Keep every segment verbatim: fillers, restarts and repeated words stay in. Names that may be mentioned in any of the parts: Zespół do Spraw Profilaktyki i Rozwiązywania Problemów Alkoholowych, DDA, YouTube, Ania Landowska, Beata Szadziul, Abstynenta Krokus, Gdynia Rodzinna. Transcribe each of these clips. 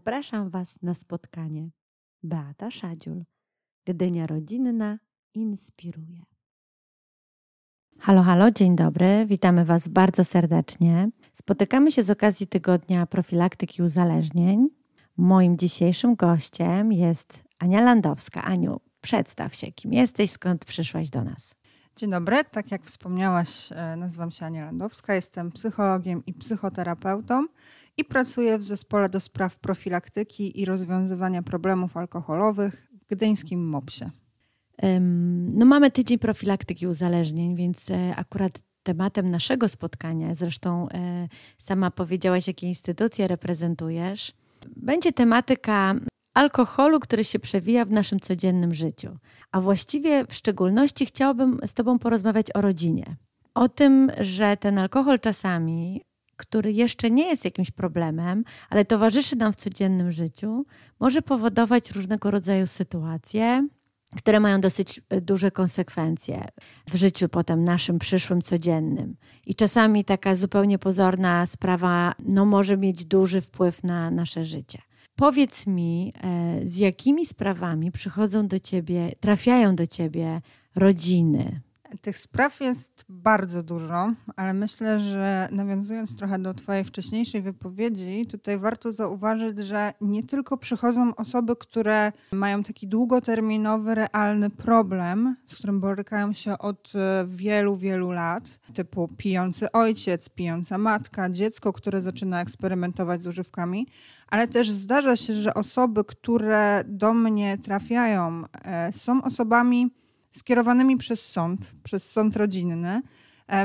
Zapraszam Was na spotkanie. Beata Szadziul. Gdynia Rodzinna inspiruje. Halo, halo, dzień dobry. Witamy Was bardzo serdecznie. Spotykamy się z okazji Tygodnia Profilaktyki Uzależnień. Moim dzisiejszym gościem jest Ania Landowska. Aniu, przedstaw się, kim jesteś, skąd przyszłaś do nas? Dzień dobry, tak jak wspomniałaś, nazywam się Ania Landowska, jestem psychologiem i psychoterapeutą i pracuję w Zespole do Spraw Profilaktyki i Rozwiązywania Problemów Alkoholowych w gdyńskim mopsie. No mamy tydzień profilaktyki uzależnień, więc akurat tematem naszego spotkania, zresztą sama powiedziałaś, jakie instytucje reprezentujesz, będzie tematyka alkoholu, który się przewija w naszym codziennym życiu. A właściwie w szczególności chciałabym z Tobą porozmawiać o rodzinie. O tym, że ten alkohol czasami, który jeszcze nie jest jakimś problemem, ale towarzyszy nam w codziennym życiu, może powodować różnego rodzaju sytuacje, które mają dosyć duże konsekwencje w życiu potem naszym, przyszłym, codziennym. I czasami taka zupełnie pozorna sprawa no, może mieć duży wpływ na nasze życie. Powiedz mi, z jakimi sprawami przychodzą do Ciebie, trafiają do Ciebie rodziny? Tych spraw jest bardzo dużo, ale myślę, że nawiązując trochę do Twojej wcześniejszej wypowiedzi, tutaj warto zauważyć, że nie tylko przychodzą osoby, które mają taki długoterminowy, realny problem, z którym borykają się od wielu, wielu lat, typu pijący ojciec, pijąca matka, dziecko, które zaczyna eksperymentować z używkami, ale też zdarza się, że osoby, które do mnie trafiają, są osobami skierowanymi przez sąd, przez sąd rodzinny,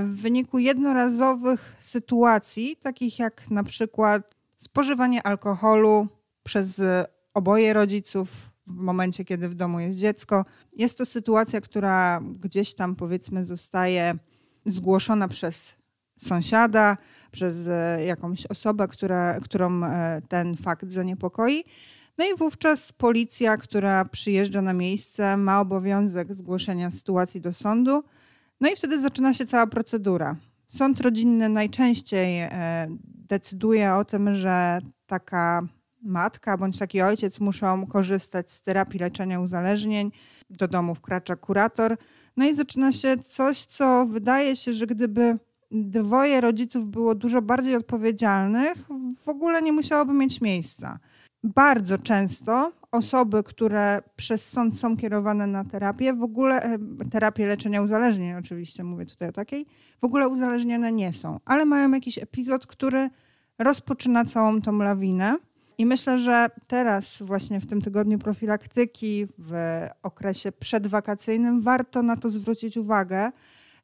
w wyniku jednorazowych sytuacji, takich jak na przykład spożywanie alkoholu przez oboje rodziców w momencie, kiedy w domu jest dziecko. Jest to sytuacja, która gdzieś tam, powiedzmy, zostaje zgłoszona przez sąsiada, przez jakąś osobę, która, którą ten fakt zaniepokoi. No i wówczas policja, która przyjeżdża na miejsce, ma obowiązek zgłoszenia sytuacji do sądu. No i wtedy zaczyna się cała procedura. Sąd rodzinny najczęściej decyduje o tym, że taka matka bądź taki ojciec muszą korzystać z terapii leczenia uzależnień. Do domu wkracza kurator. No i zaczyna się coś, co wydaje się, że gdyby dwoje rodziców było dużo bardziej odpowiedzialnych, w ogóle nie musiałoby mieć miejsca. Bardzo często osoby, które przez sąd są kierowane na terapię, w ogóle terapię leczenia uzależnień, oczywiście mówię tutaj o takiej, w ogóle uzależnione nie są, ale mają jakiś epizod, który rozpoczyna całą tą lawinę. I myślę, że teraz właśnie w tym tygodniu profilaktyki, w okresie przedwakacyjnym warto na to zwrócić uwagę,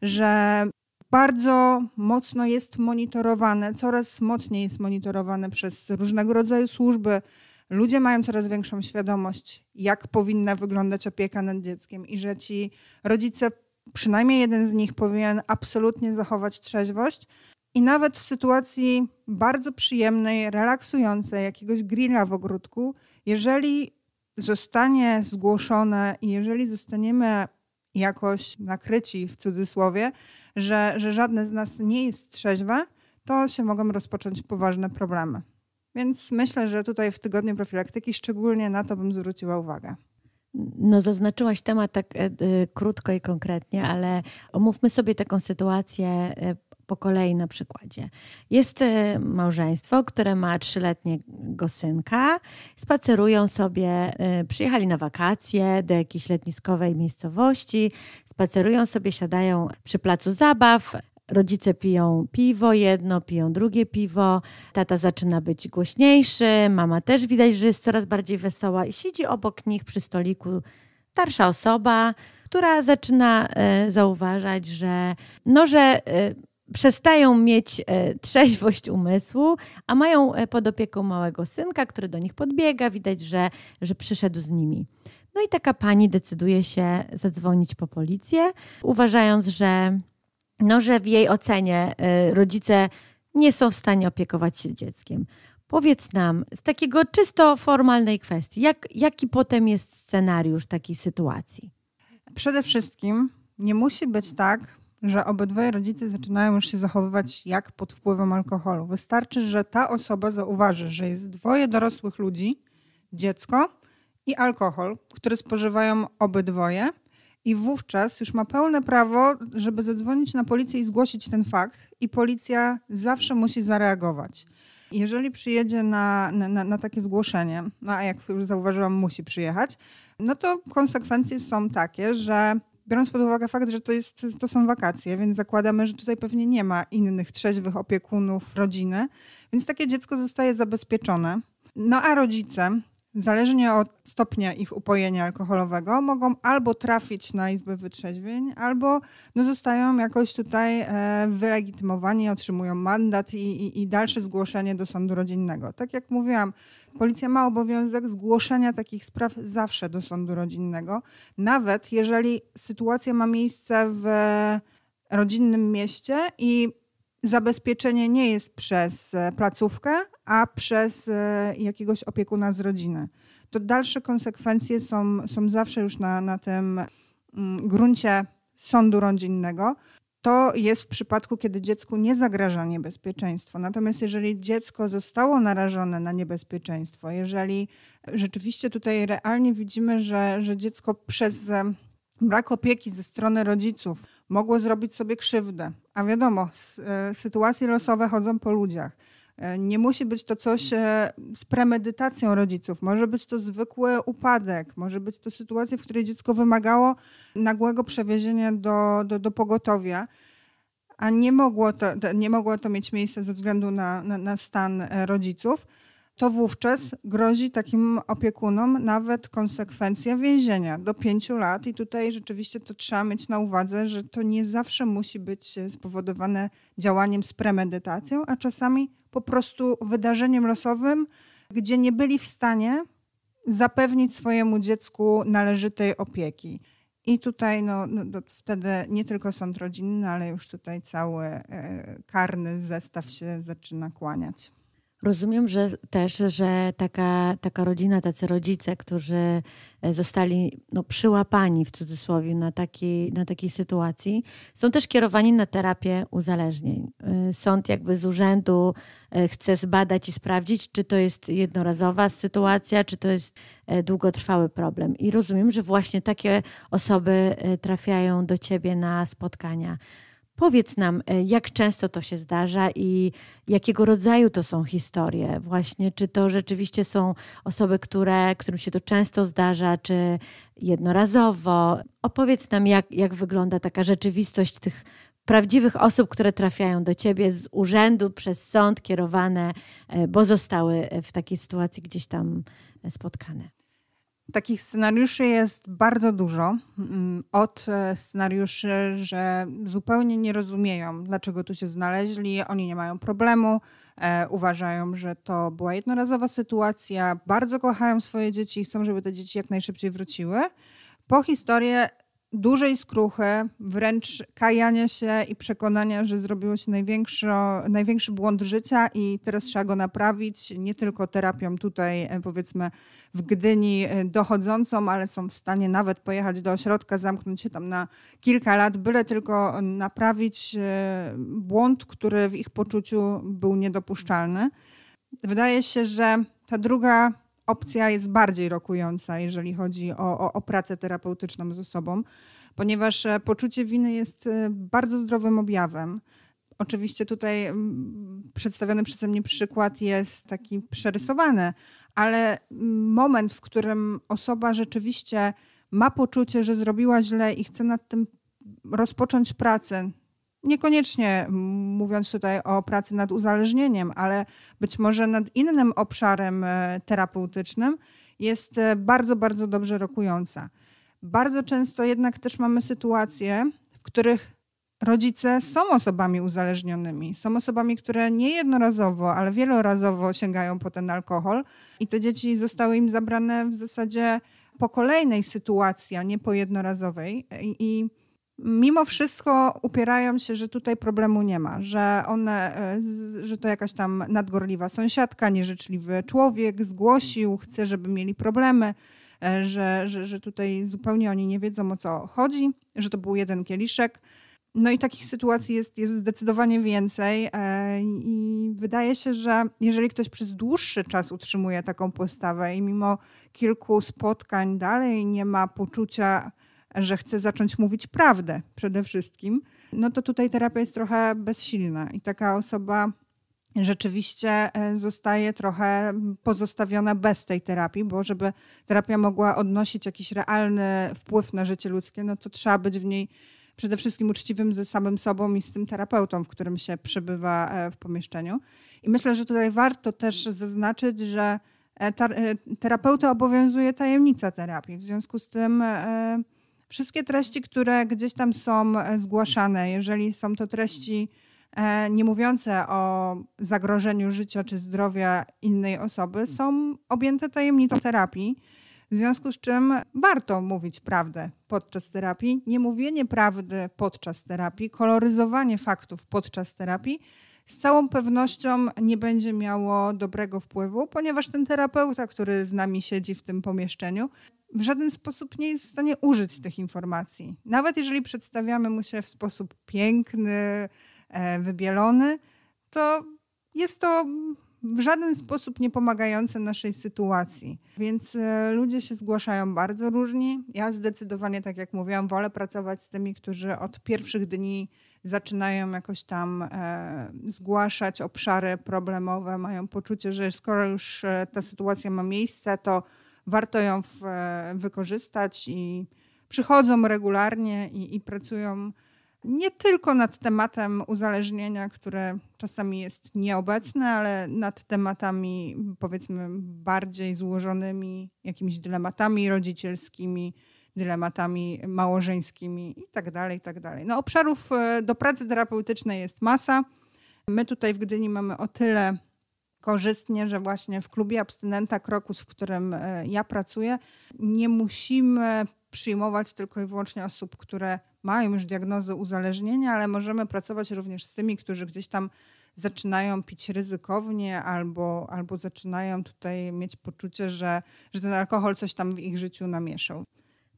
że bardzo mocno jest monitorowane, coraz mocniej jest monitorowane przez różnego rodzaju służby. Ludzie mają coraz większą świadomość, jak powinna wyglądać opieka nad dzieckiem i że ci rodzice, przynajmniej jeden z nich, powinien absolutnie zachować trzeźwość. I nawet w sytuacji bardzo przyjemnej, relaksującej, jakiegoś grilla w ogródku, jeżeli zostanie zgłoszone i jeżeli zostaniemy jakoś nakryci w cudzysłowie, że, że żadne z nas nie jest trzeźwe, to się mogą rozpocząć poważne problemy. Więc myślę, że tutaj w tygodniu profilaktyki szczególnie na to bym zwróciła uwagę. No zaznaczyłaś temat tak y, krótko i konkretnie, ale omówmy sobie taką sytuację y, po kolei na przykładzie. Jest y, małżeństwo, które ma trzyletniego synka, spacerują sobie, y, przyjechali na wakacje do jakiejś letniskowej miejscowości, spacerują sobie, siadają przy placu zabaw, rodzice piją piwo jedno, piją drugie piwo, tata zaczyna być głośniejszy, mama też widać, że jest coraz bardziej wesoła i siedzi obok nich przy stoliku starsza osoba, która zaczyna y, zauważać, że no, że y, przestają mieć trzeźwość umysłu, a mają pod opieką małego synka, który do nich podbiega. Widać, że, że przyszedł z nimi. No i taka pani decyduje się zadzwonić po policję, uważając, że, no, że w jej ocenie rodzice nie są w stanie opiekować się dzieckiem. Powiedz nam, z takiego czysto formalnej kwestii, jak, jaki potem jest scenariusz takiej sytuacji? Przede wszystkim nie musi być tak, że obydwoje rodzice zaczynają już się zachowywać jak pod wpływem alkoholu. Wystarczy, że ta osoba zauważy, że jest dwoje dorosłych ludzi, dziecko i alkohol, który spożywają obydwoje, i wówczas już ma pełne prawo, żeby zadzwonić na policję i zgłosić ten fakt, i policja zawsze musi zareagować. Jeżeli przyjedzie na, na, na takie zgłoszenie, no a jak już zauważyłam, musi przyjechać, no to konsekwencje są takie, że biorąc pod uwagę fakt, że to, jest, to są wakacje, więc zakładamy, że tutaj pewnie nie ma innych trzeźwych opiekunów rodziny, więc takie dziecko zostaje zabezpieczone. No a rodzice, zależnie od stopnia ich upojenia alkoholowego, mogą albo trafić na izbę wytrzeźwień, albo no zostają jakoś tutaj wylegitymowani, otrzymują mandat i, i, i dalsze zgłoszenie do sądu rodzinnego. Tak jak mówiłam, policja ma obowiązek zgłoszenia takich spraw zawsze do sądu rodzinnego, nawet jeżeli sytuacja ma miejsce w rodzinnym mieście i zabezpieczenie nie jest przez placówkę, a przez jakiegoś opiekuna z rodziny. To dalsze konsekwencje są, są zawsze już na, na tym gruncie sądu rodzinnego. To jest w przypadku, kiedy dziecku nie zagraża niebezpieczeństwo. Natomiast jeżeli dziecko zostało narażone na niebezpieczeństwo, jeżeli rzeczywiście tutaj realnie widzimy, że, że dziecko przez brak opieki ze strony rodziców mogło zrobić sobie krzywdę. A wiadomo, sytuacje losowe chodzą po ludziach. Nie musi być to coś z premedytacją rodziców. Może być to zwykły upadek, może być to sytuacja, w której dziecko wymagało nagłego przewiezienia do, do, do pogotowia, a nie mogło to, nie mogło to mieć miejsca ze względu na, na, na stan rodziców. To wówczas grozi takim opiekunom nawet konsekwencja więzienia do pięciu lat. I tutaj rzeczywiście to trzeba mieć na uwadze, że to nie zawsze musi być spowodowane działaniem z premedytacją, a czasami po prostu wydarzeniem losowym, gdzie nie byli w stanie zapewnić swojemu dziecku należytej opieki. I tutaj no, no, wtedy nie tylko sąd rodzinny, ale już tutaj cały e, karny zestaw się zaczyna kłaniać. Rozumiem, że też, że taka, taka rodzina, tacy rodzice, którzy zostali no, przyłapani w cudzysłowie na takiej, na takiej sytuacji, są też kierowani na terapię uzależnień. Sąd jakby z urzędu chce zbadać i sprawdzić, czy to jest jednorazowa sytuacja, czy to jest długotrwały problem. I rozumiem, że właśnie takie osoby trafiają do ciebie na spotkania. Powiedz nam, jak często to się zdarza i jakiego rodzaju to są historie właśnie? Czy to rzeczywiście są osoby, które, którym się to często zdarza, czy jednorazowo? Opowiedz nam, jak, jak wygląda taka rzeczywistość tych prawdziwych osób, które trafiają do ciebie z urzędu, przez sąd kierowane, bo zostały w takiej sytuacji gdzieś tam spotkane. Takich scenariuszy jest bardzo dużo. Od scenariuszy, że zupełnie nie rozumieją, dlaczego tu się znaleźli, oni nie mają problemu, e, uważają, że to była jednorazowa sytuacja, bardzo kochają swoje dzieci i chcą, żeby te dzieci jak najszybciej wróciły, po historię dużej skruchy, wręcz kajania się i przekonania, że zrobiło się największy błąd życia i teraz trzeba go naprawić, nie tylko terapią tutaj powiedzmy w Gdyni dochodzącą, ale są w stanie nawet pojechać do ośrodka, zamknąć się tam na kilka lat, byle tylko naprawić błąd, który w ich poczuciu był niedopuszczalny. Wydaje się, że ta druga opcja jest bardziej rokująca, jeżeli chodzi o, o, o pracę terapeutyczną ze sobą, ponieważ poczucie winy jest bardzo zdrowym objawem. Oczywiście tutaj przedstawiony przeze mnie przykład jest taki przerysowany, ale moment, w którym osoba rzeczywiście ma poczucie, że zrobiła źle i chce nad tym rozpocząć pracę, niekoniecznie mówiąc tutaj o pracy nad uzależnieniem, ale być może nad innym obszarem terapeutycznym, jest bardzo, bardzo dobrze rokująca. Bardzo często jednak też mamy sytuacje, w których rodzice są osobami uzależnionymi, są osobami, które nie jednorazowo, ale wielorazowo sięgają po ten alkohol i te dzieci zostały im zabrane w zasadzie po kolejnej sytuacji, a nie po jednorazowej. I mimo wszystko upierają się, że tutaj problemu nie ma, że, one, że to jakaś tam nadgorliwa sąsiadka, nieżyczliwy człowiek zgłosił, chce, żeby mieli problemy, że, że, że tutaj zupełnie oni nie wiedzą, o co chodzi, że to był jeden kieliszek. No i takich sytuacji jest, jest zdecydowanie więcej i wydaje się, że jeżeli ktoś przez dłuższy czas utrzymuje taką postawę i mimo kilku spotkań dalej nie ma poczucia, że chce zacząć mówić prawdę przede wszystkim, no to tutaj terapia jest trochę bezsilna i taka osoba rzeczywiście zostaje trochę pozostawiona bez tej terapii, bo żeby terapia mogła odnosić jakiś realny wpływ na życie ludzkie, no to trzeba być w niej przede wszystkim uczciwym ze samym sobą i z tym terapeutą, w którym się przebywa w pomieszczeniu. I myślę, że tutaj warto też zaznaczyć, że terapeutę obowiązuje tajemnica terapii. W związku z tym wszystkie treści, które gdzieś tam są zgłaszane, jeżeli są to treści nie mówiące o zagrożeniu życia czy zdrowia innej osoby, są objęte tajemnicą terapii. W związku z czym warto mówić prawdę podczas terapii. Niemówienie prawdy podczas terapii, koloryzowanie faktów podczas terapii z całą pewnością nie będzie miało dobrego wpływu, ponieważ ten terapeuta, który z nami siedzi w tym pomieszczeniu, w żaden sposób nie jest w stanie użyć tych informacji. Nawet jeżeli przedstawiamy mu się w sposób piękny, wybielony, to jest to w żaden sposób nie pomagające naszej sytuacji. Więc ludzie się zgłaszają bardzo różni. Ja zdecydowanie, tak jak mówiłam, wolę pracować z tymi, którzy od pierwszych dni zaczynają jakoś tam zgłaszać obszary problemowe, mają poczucie, że skoro już ta sytuacja ma miejsce, to warto ją wykorzystać i przychodzą regularnie i, i pracują nie tylko nad tematem uzależnienia, które czasami jest nieobecne, ale nad tematami, powiedzmy, bardziej złożonymi, jakimiś dylematami rodzicielskimi, dylematami małżeńskimi i tak dalej, i tak dalej. No, obszarów do pracy terapeutycznej jest masa. My tutaj w Gdyni mamy o tyle korzystnie, że właśnie w klubie Abstynenta Krokus, w którym ja pracuję, nie musimy przyjmować tylko i wyłącznie osób, które mają już diagnozę uzależnienia, ale możemy pracować również z tymi, którzy gdzieś tam zaczynają pić ryzykownie albo, albo zaczynają tutaj mieć poczucie, że, że ten alkohol coś tam w ich życiu namieszał.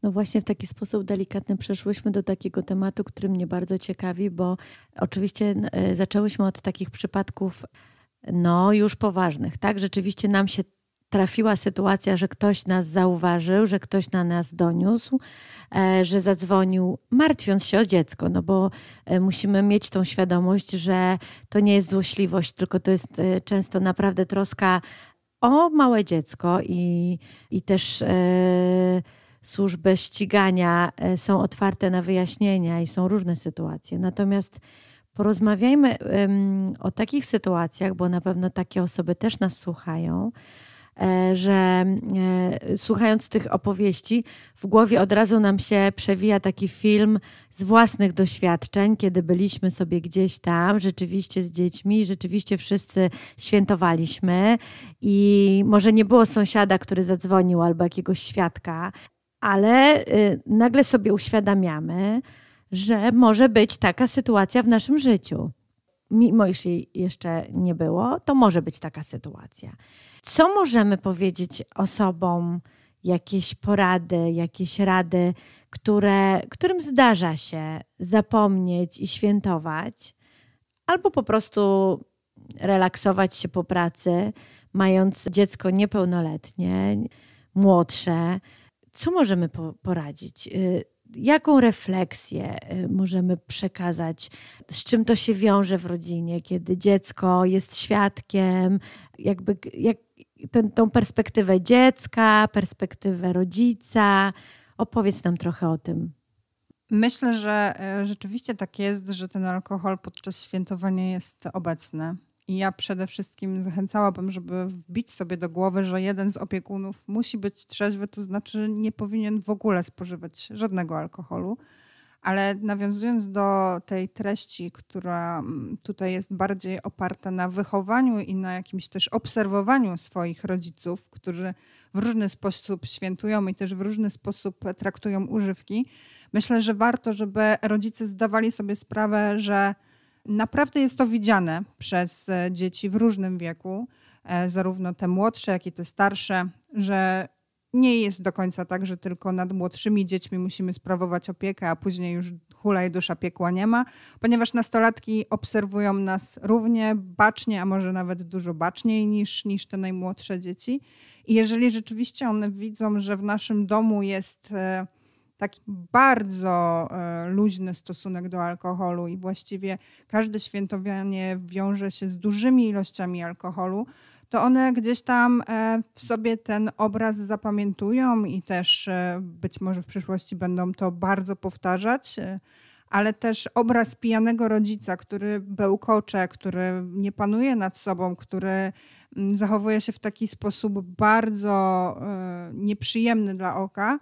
No właśnie w taki sposób delikatny przeszłyśmy do takiego tematu, który mnie bardzo ciekawi, bo oczywiście zaczęłyśmy od takich przypadków no już poważnych, tak? Rzeczywiście nam się trafiła sytuacja, że ktoś nas zauważył, że ktoś na nas doniósł, że zadzwonił martwiąc się o dziecko, no bo musimy mieć tą świadomość, że to nie jest złośliwość, tylko to jest często naprawdę troska o małe dziecko i, i też e, służby ścigania są otwarte na wyjaśnienia i są różne sytuacje. Natomiast porozmawiajmy um, o takich sytuacjach, bo na pewno takie osoby też nas słuchają, że słuchając tych opowieści w głowie od razu nam się przewija taki film z własnych doświadczeń, kiedy byliśmy sobie gdzieś tam rzeczywiście z dziećmi, rzeczywiście wszyscy świętowaliśmy i może nie było sąsiada, który zadzwonił albo jakiegoś świadka, ale nagle sobie uświadamiamy, że może być taka sytuacja w naszym życiu. Mimo iż jej jeszcze nie było, to może być taka sytuacja. Co możemy powiedzieć osobom, jakieś porady, jakieś rady, które, którym zdarza się zapomnieć i świętować, albo po prostu relaksować się po pracy, mając dziecko niepełnoletnie, młodsze. Co możemy po- poradzić? Jaką refleksję możemy przekazać, z czym to się wiąże w rodzinie, kiedy dziecko jest świadkiem, jakby jak, ten, tą perspektywę dziecka, perspektywę rodzica. Opowiedz nam trochę o tym. Myślę, że rzeczywiście tak jest, że ten alkohol podczas świętowania jest obecny. I ja przede wszystkim zachęcałabym, żeby wbić sobie do głowy, że jeden z opiekunów musi być trzeźwy, to znaczy nie powinien w ogóle spożywać żadnego alkoholu. Ale nawiązując do tej treści, która tutaj jest bardziej oparta na wychowaniu i na jakimś też obserwowaniu swoich rodziców, którzy w różny sposób świętują i też w różny sposób traktują używki, myślę, że warto, żeby rodzice zdawali sobie sprawę, że naprawdę jest to widziane przez dzieci w różnym wieku, zarówno te młodsze, jak i te starsze, że nie jest do końca tak, że tylko nad młodszymi dziećmi musimy sprawować opiekę, a później już hulaj dusza, piekła nie ma, ponieważ nastolatki obserwują nas równie bacznie, a może nawet dużo baczniej niż, niż te najmłodsze dzieci. I jeżeli rzeczywiście one widzą, że w naszym domu jest taki bardzo luźny stosunek do alkoholu i właściwie każde świętowanie wiąże się z dużymi ilościami alkoholu, to one gdzieś tam w sobie ten obraz zapamiętują i też być może w przyszłości będą to bardzo powtarzać, ale też obraz pijanego rodzica, który bełkocze, który nie panuje nad sobą, który zachowuje się w taki sposób bardzo nieprzyjemny dla oka,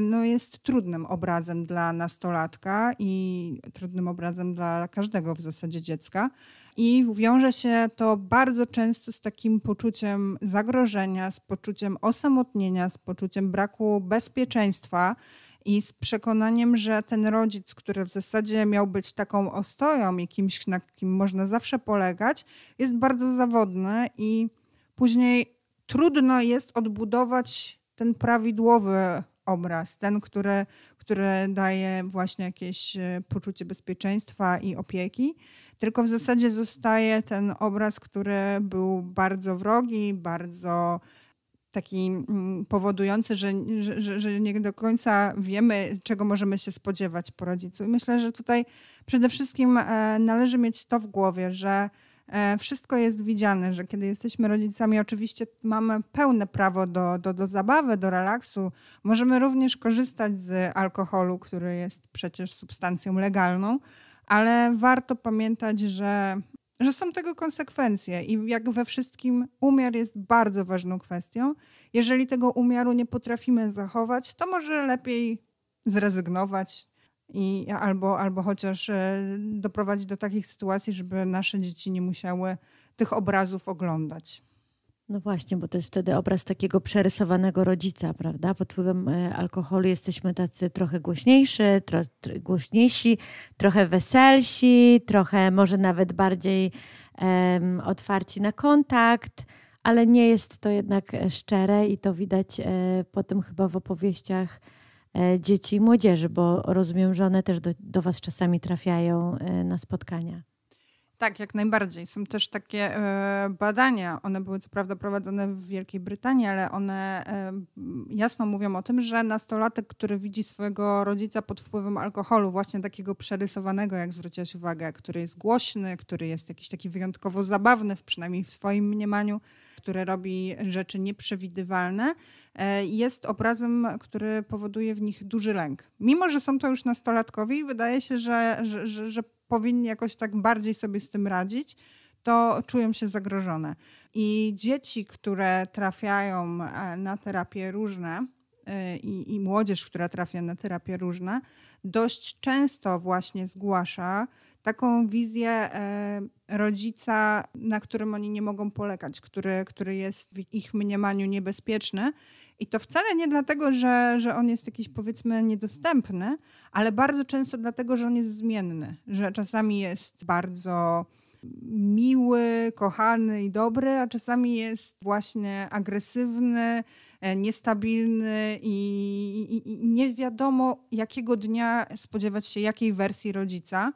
no jest trudnym obrazem dla nastolatka i trudnym obrazem dla każdego w zasadzie dziecka. I wiąże się to bardzo często z takim poczuciem zagrożenia, z poczuciem osamotnienia, z poczuciem braku bezpieczeństwa i z przekonaniem, że ten rodzic, który w zasadzie miał być taką ostoją i kimś, na kim można zawsze polegać, jest bardzo zawodny i później trudno jest odbudować ten prawidłowy obraz, ten, który, który daje właśnie jakieś poczucie bezpieczeństwa i opieki, tylko w zasadzie zostaje ten obraz, który był bardzo wrogi, bardzo taki powodujący, że, że, że nie do końca wiemy, czego możemy się spodziewać po rodzicu. I myślę, że tutaj przede wszystkim należy mieć to w głowie, że wszystko jest widziane, że kiedy jesteśmy rodzicami, oczywiście mamy pełne prawo do, do, do zabawy, do relaksu. Możemy również korzystać z alkoholu, który jest przecież substancją legalną, ale warto pamiętać, że, że są tego konsekwencje i jak we wszystkim umiar jest bardzo ważną kwestią. Jeżeli tego umiaru nie potrafimy zachować, to może lepiej zrezygnować i albo, albo chociaż doprowadzić do takich sytuacji, żeby nasze dzieci nie musiały tych obrazów oglądać. No właśnie, bo to jest wtedy obraz takiego przerysowanego rodzica, prawda? Pod wpływem alkoholu jesteśmy tacy trochę głośniejszy, tro, tro, głośniejsi, trochę weselsi, trochę może nawet bardziej um, otwarci na kontakt, ale nie jest to jednak szczere i to widać um, potem chyba w opowieściach um, dzieci i młodzieży, bo rozumiem, że one też do, do Was czasami trafiają um, na spotkania. Tak, jak najbardziej. Są też takie badania, one były co prawda prowadzone w Wielkiej Brytanii, ale one jasno mówią o tym, że nastolatek, który widzi swojego rodzica pod wpływem alkoholu, właśnie takiego przerysowanego, jak zwróciłaś uwagę, który jest głośny, który jest jakiś taki wyjątkowo zabawny, przynajmniej w swoim mniemaniu, który robi rzeczy nieprzewidywalne, jest obrazem, który powoduje w nich duży lęk. Mimo że są to już nastolatkowie i wydaje się, że, że, że, że powinni jakoś tak bardziej sobie z tym radzić, to czują się zagrożone. I dzieci, które trafiają na terapie różne i, i młodzież, która trafia na terapie różne, dość często właśnie zgłasza taką wizję rodzica, na którym oni nie mogą polegać, który, który jest w ich mniemaniu niebezpieczny. I to wcale nie dlatego, że, że on jest jakiś, powiedzmy, niedostępny, ale bardzo często dlatego, że on jest zmienny, że czasami jest bardzo miły, kochany i dobry, a czasami jest właśnie agresywny, niestabilny i, i, i nie wiadomo, jakiego dnia spodziewać się jakiej wersji rodzica.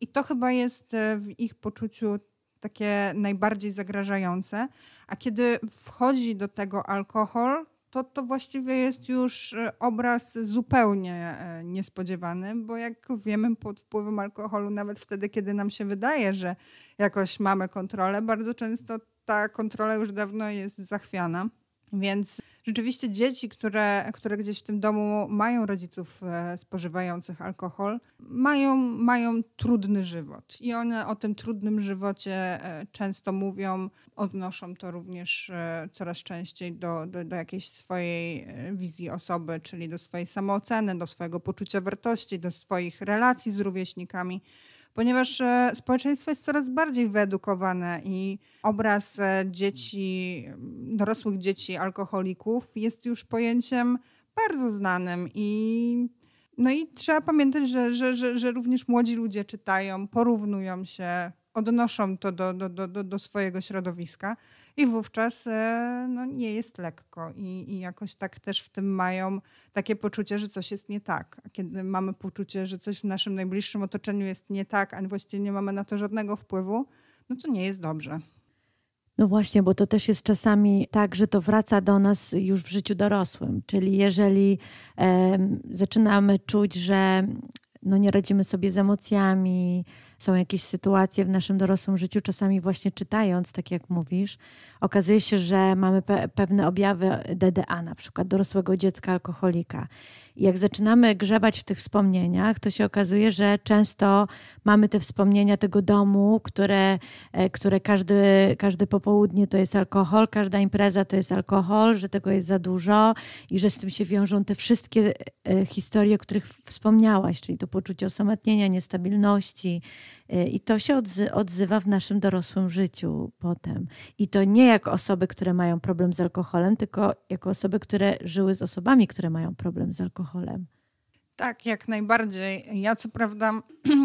I to chyba jest w ich poczuciu takie najbardziej zagrażające. A kiedy wchodzi do tego alkohol, to, to właściwie jest już obraz zupełnie niespodziewany, bo jak wiemy, pod wpływem alkoholu, nawet wtedy, kiedy nam się wydaje, że jakoś mamy kontrolę, bardzo często ta kontrola już dawno jest zachwiana. Więc rzeczywiście dzieci, które, które gdzieś w tym domu mają rodziców spożywających alkohol, mają, mają trudny żywot. I one o tym trudnym żywocie często mówią, odnoszą to również coraz częściej do, do, do jakiejś swojej wizji osoby, czyli do swojej samooceny, do swojego poczucia wartości, do swoich relacji z rówieśnikami. Ponieważ społeczeństwo jest coraz bardziej wyedukowane i obraz dzieci, dorosłych dzieci alkoholików jest już pojęciem bardzo znanym i No i trzeba pamiętać, że, że, że, że również młodzi ludzie czytają, porównują się, odnoszą to do, do, do, do swojego środowiska i wówczas no, nie jest lekko. I, I jakoś tak też w tym mają takie poczucie, że coś jest nie tak. A kiedy mamy poczucie, że coś w naszym najbliższym otoczeniu jest nie tak, a właściwie nie mamy na to żadnego wpływu, no to nie jest dobrze. No właśnie, bo to też jest czasami tak, że to wraca do nas już w życiu dorosłym. Czyli jeżeli e, zaczynamy czuć, że no nie radzimy sobie z emocjami, są jakieś sytuacje w naszym dorosłym życiu, czasami właśnie czytając, tak jak mówisz, okazuje się, że mamy pe- pewne objawy D D A, na przykład dorosłego dziecka alkoholika. I jak zaczynamy grzebać w tych wspomnieniach, to się okazuje, że często mamy te wspomnienia tego domu, które, które każdy, każdy popołudnie to jest alkohol, każda impreza to jest alkohol, że tego jest za dużo i że z tym się wiążą te wszystkie historie, o których wspomniałaś, czyli to poczucie osamotnienia, niestabilności. I to się odzywa w naszym dorosłym życiu potem. I to nie jako osoby, które mają problem z alkoholem, tylko jako osoby, które żyły z osobami, które mają problem z alkoholem. Tak, jak najbardziej. Ja co prawda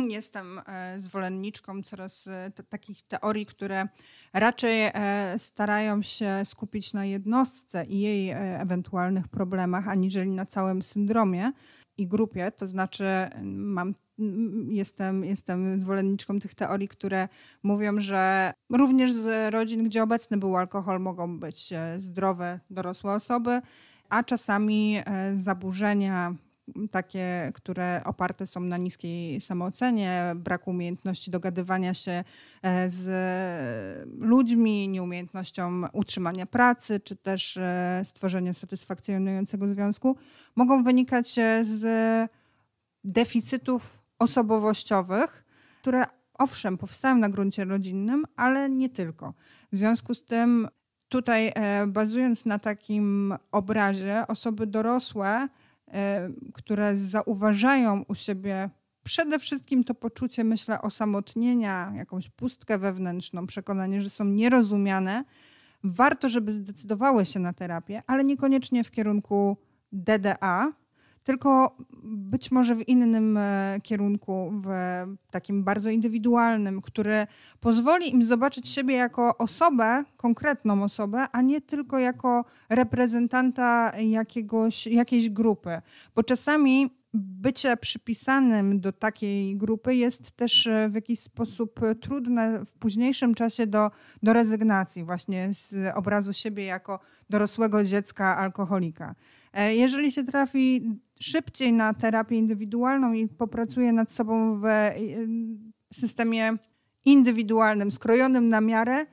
jestem zwolenniczką coraz t- takich teorii, które raczej starają się skupić na jednostce i jej ewentualnych problemach, aniżeli na całym syndromie i grupie. To znaczy mam Jestem, jestem zwolenniczką tych teorii, które mówią, że również z rodzin, gdzie obecny był alkohol, mogą być zdrowe, dorosłe osoby, a czasami zaburzenia takie, które oparte są na niskiej samoocenie, braku umiejętności dogadywania się z ludźmi, nieumiejętnością utrzymania pracy, czy też stworzenia satysfakcjonującego związku, mogą wynikać z deficytów osobowościowych, które owszem powstają na gruncie rodzinnym, ale nie tylko. W związku z tym tutaj bazując na takim obrazie osoby dorosłe, które zauważają u siebie przede wszystkim to poczucie, myślę, osamotnienia, jakąś pustkę wewnętrzną, przekonanie, że są nierozumiane, warto, żeby zdecydowały się na terapię, ale niekoniecznie w kierunku D D A, tylko być może w innym kierunku, w takim bardzo indywidualnym, który pozwoli im zobaczyć siebie jako osobę, konkretną osobę, a nie tylko jako reprezentanta jakiegoś, jakiejś grupy. Bo czasami bycie przypisanym do takiej grupy jest też w jakiś sposób trudne w późniejszym czasie do, do rezygnacji właśnie z obrazu siebie jako dorosłego dziecka alkoholika. Jeżeli się trafi szybciej na terapię indywidualną i popracuje nad sobą w systemie indywidualnym, skrojonym na miarę,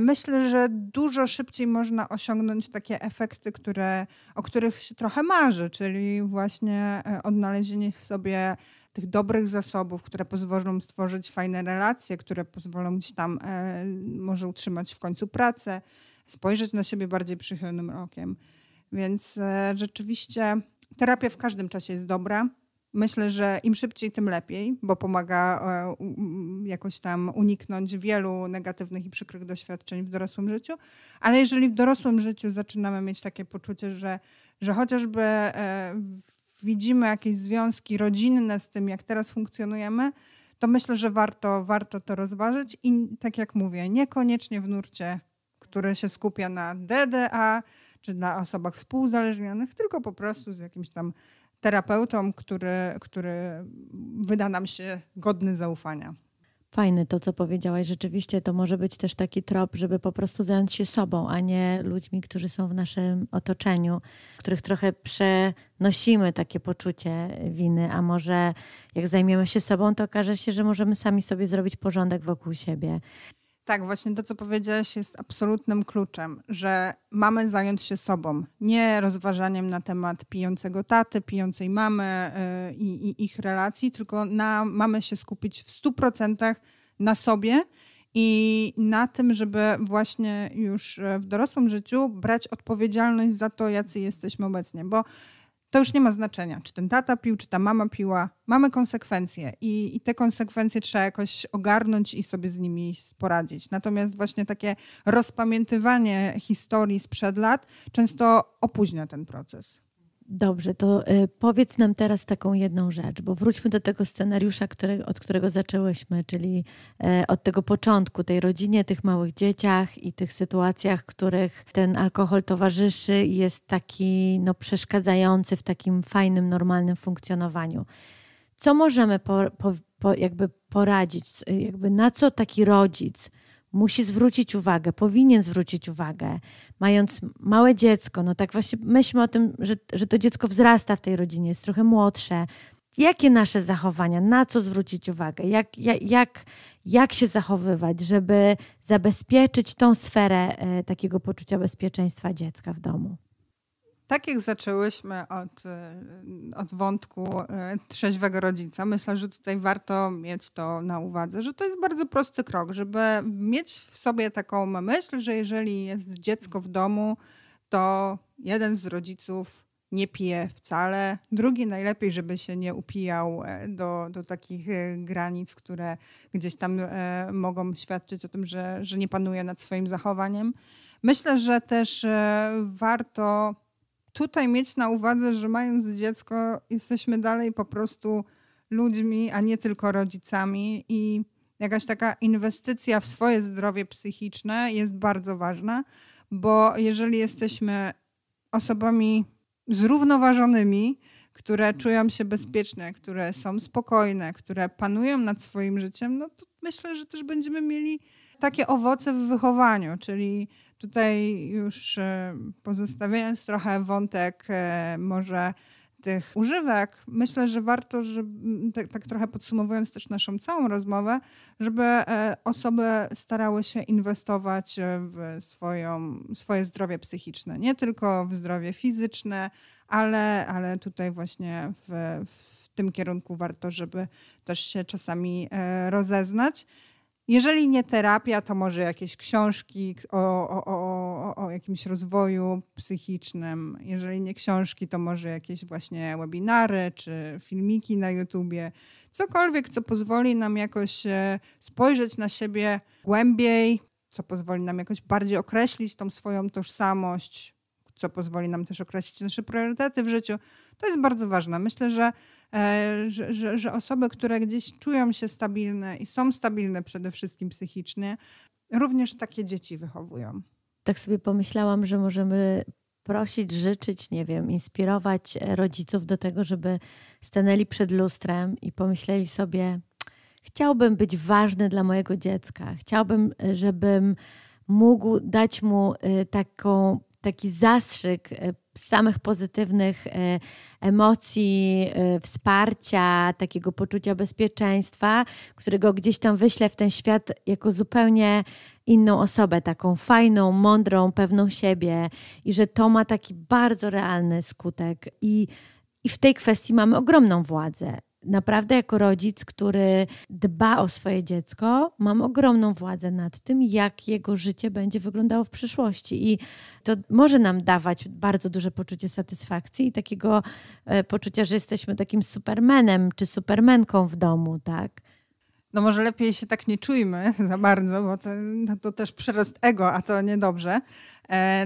myślę, że dużo szybciej można osiągnąć takie efekty, które, o których się trochę marzy, czyli właśnie odnalezienie w sobie tych dobrych zasobów, które pozwolą stworzyć fajne relacje, które pozwolą gdzieś tam może utrzymać w końcu pracę, spojrzeć na siebie bardziej przychylnym okiem. Więc rzeczywiście terapia w każdym czasie jest dobra. Myślę, że im szybciej, tym lepiej, bo pomaga jakoś tam uniknąć wielu negatywnych i przykrych doświadczeń w dorosłym życiu. Ale jeżeli w dorosłym życiu zaczynamy mieć takie poczucie, że, że chociażby widzimy jakieś związki rodzinne z tym, jak teraz funkcjonujemy, to myślę, że warto, warto to rozważyć. I tak jak mówię, niekoniecznie w nurcie, który się skupia na D D A, czy na osobach współuzależnionych, tylko po prostu z jakimś tam terapeutą, który, który wyda nam się godny zaufania. Fajne to, co powiedziałaś. Rzeczywiście to może być też taki trop, żeby po prostu zająć się sobą, a nie ludźmi, którzy są w naszym otoczeniu, których trochę przenosimy takie poczucie winy, a może jak zajmiemy się sobą, to okaże się, że możemy sami sobie zrobić porządek wokół siebie. Tak, właśnie to, co powiedziałaś, jest absolutnym kluczem, że mamy zająć się sobą, nie rozważaniem na temat pijącego taty, pijącej mamy i, i ich relacji, tylko na, mamy się skupić w stu procentach na sobie i na tym, żeby właśnie już w dorosłym życiu brać odpowiedzialność za to, jacy jesteśmy obecnie, bo to już nie ma znaczenia, czy ten tata pił, czy ta mama piła. Mamy konsekwencje i, i te konsekwencje trzeba jakoś ogarnąć i sobie z nimi poradzić. Natomiast właśnie takie rozpamiętywanie historii sprzed lat często opóźnia ten proces. Dobrze, to powiedz nam teraz taką jedną rzecz, bo wróćmy do tego scenariusza, który, od którego zaczęłyśmy, czyli od tego początku, tej rodzinie, tych małych dzieciach i tych sytuacjach, których ten alkohol towarzyszy i jest taki no, przeszkadzający w takim fajnym, normalnym funkcjonowaniu. Co możemy po, po, po jakby poradzić, jakby na co taki rodzic musi zwrócić uwagę, powinien zwrócić uwagę, mając małe dziecko, no tak właśnie myślmy o tym, że, że to dziecko wzrasta w tej rodzinie, jest trochę młodsze. Jakie nasze zachowania, na co zwrócić uwagę, jak, jak, jak, jak się zachowywać, żeby zabezpieczyć tą sferę e, takiego poczucia bezpieczeństwa dziecka w domu? Tak jak zaczęłyśmy od, od wątku trzeźwego rodzica, myślę, że tutaj warto mieć to na uwadze, że to jest bardzo prosty krok, żeby mieć w sobie taką myśl, że jeżeli jest dziecko w domu, to jeden z rodziców nie pije wcale, drugi najlepiej, żeby się nie upijał do, do takich granic, które gdzieś tam mogą świadczyć o tym, że, że nie panuje nad swoim zachowaniem. Myślę, że też warto tutaj mieć na uwadze, że mając dziecko jesteśmy dalej po prostu ludźmi, a nie tylko rodzicami i jakaś taka inwestycja w swoje zdrowie psychiczne jest bardzo ważna, bo jeżeli jesteśmy osobami zrównoważonymi, które czują się bezpieczne, które są spokojne, które panują nad swoim życiem, no to myślę, że też będziemy mieli takie owoce w wychowaniu, czyli tutaj już pozostawiając trochę wątek może tych używek, myślę, że warto, żeby, tak, tak trochę podsumowując też naszą całą rozmowę, żeby osoby starały się inwestować w swoją, swoje zdrowie psychiczne. Nie tylko w zdrowie fizyczne, ale, ale tutaj właśnie w, w tym kierunku warto, żeby też się czasami rozeznać. Jeżeli nie terapia, to może jakieś książki o, o, o, o jakimś rozwoju psychicznym. Jeżeli nie książki, to może jakieś właśnie webinary czy filmiki na YouTubie. Cokolwiek, co pozwoli nam jakoś spojrzeć na siebie głębiej, co pozwoli nam jakoś bardziej określić tą swoją tożsamość, co pozwoli nam też określić nasze priorytety w życiu. To jest bardzo ważne. Myślę, że Że, że, że osoby, które gdzieś czują się stabilne i są stabilne przede wszystkim psychicznie, również takie dzieci wychowują. Tak sobie pomyślałam, że możemy prosić, życzyć, nie wiem, inspirować rodziców do tego, żeby stanęli przed lustrem i pomyśleli sobie, chciałbym być ważny dla mojego dziecka, chciałbym, żebym mógł dać mu taką taki zastrzyk samych pozytywnych emocji, wsparcia, takiego poczucia bezpieczeństwa, którego gdzieś tam wyślę w ten świat jako zupełnie inną osobę, taką fajną, mądrą, pewną siebie i że to ma taki bardzo realny skutek. I, i w tej kwestii mamy ogromną władzę. Naprawdę jako rodzic, który dba o swoje dziecko, mam ogromną władzę nad tym, jak jego życie będzie wyglądało w przyszłości. I to może nam dawać bardzo duże poczucie satysfakcji i takiego poczucia, że jesteśmy takim supermanem czy supermanką w domu, tak? No może lepiej się tak nie czujmy za bardzo, bo to, to też przyrost ego, a to niedobrze.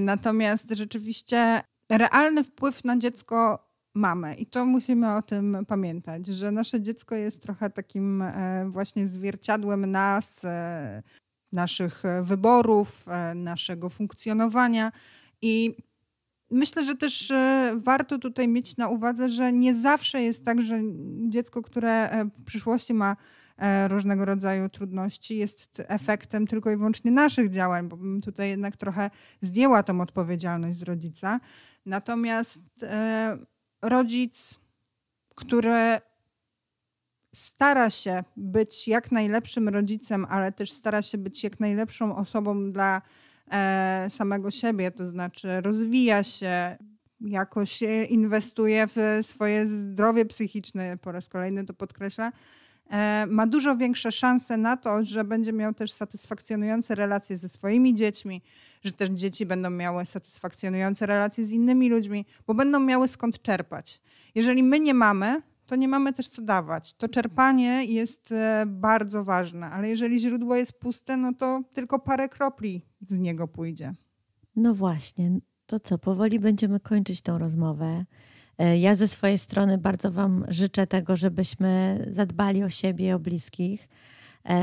Natomiast rzeczywiście realny wpływ na dziecko mamy. I to musimy o tym pamiętać, że nasze dziecko jest trochę takim właśnie zwierciadłem nas, naszych wyborów, naszego funkcjonowania. I myślę, że też warto tutaj mieć na uwadze, że nie zawsze jest tak, że dziecko, które w przyszłości ma różnego rodzaju trudności, jest efektem tylko i wyłącznie naszych działań, bo bym tutaj jednak trochę zdjęła tą odpowiedzialność z rodzica. Natomiast rodzic, który stara się być jak najlepszym rodzicem, ale też stara się być jak najlepszą osobą dla samego siebie, to znaczy rozwija się, jakoś inwestuje w swoje zdrowie psychiczne, po raz kolejny to podkreślę, ma dużo większe szanse na to, że będzie miał też satysfakcjonujące relacje ze swoimi dziećmi, że też dzieci będą miały satysfakcjonujące relacje z innymi ludźmi, bo będą miały skąd czerpać. Jeżeli my nie mamy, to nie mamy też co dawać. To czerpanie jest bardzo ważne, ale jeżeli źródło jest puste, no to tylko parę kropli z niego pójdzie. No właśnie, to co, powoli będziemy kończyć tą rozmowę. Ja ze swojej strony bardzo Wam życzę tego, żebyśmy zadbali o siebie i o bliskich,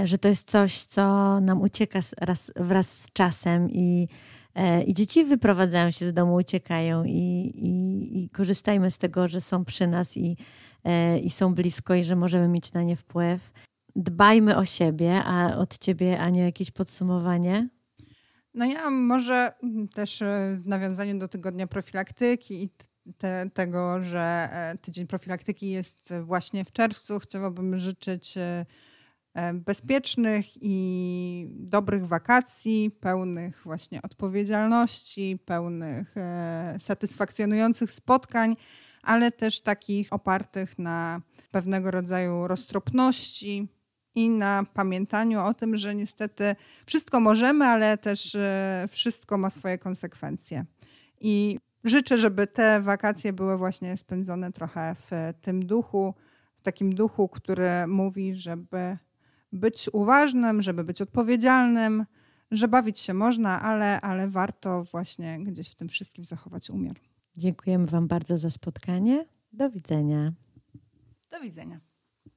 że to jest coś, co nam ucieka wraz z czasem i, i dzieci wyprowadzają się z domu, uciekają i, i, i korzystajmy z tego, że są przy nas i, i są blisko i że możemy mieć na nie wpływ. Dbajmy o siebie, a od Ciebie, Aniu, jakieś podsumowanie? No ja może też w nawiązaniu do tygodnia profilaktyki i te, tego, że tydzień profilaktyki jest właśnie w czerwcu, chciałabym życzyć bezpiecznych i dobrych wakacji, pełnych właśnie odpowiedzialności, pełnych satysfakcjonujących spotkań, ale też takich opartych na pewnego rodzaju roztropności i na pamiętaniu o tym, że niestety wszystko możemy, ale też wszystko ma swoje konsekwencje. I życzę, żeby te wakacje były właśnie spędzone trochę w tym duchu, w takim duchu, który mówi, żeby być uważnym, żeby być odpowiedzialnym, że bawić się można, ale, ale warto właśnie gdzieś w tym wszystkim zachować umiar. Dziękujemy Wam bardzo za spotkanie. Do widzenia. Do widzenia.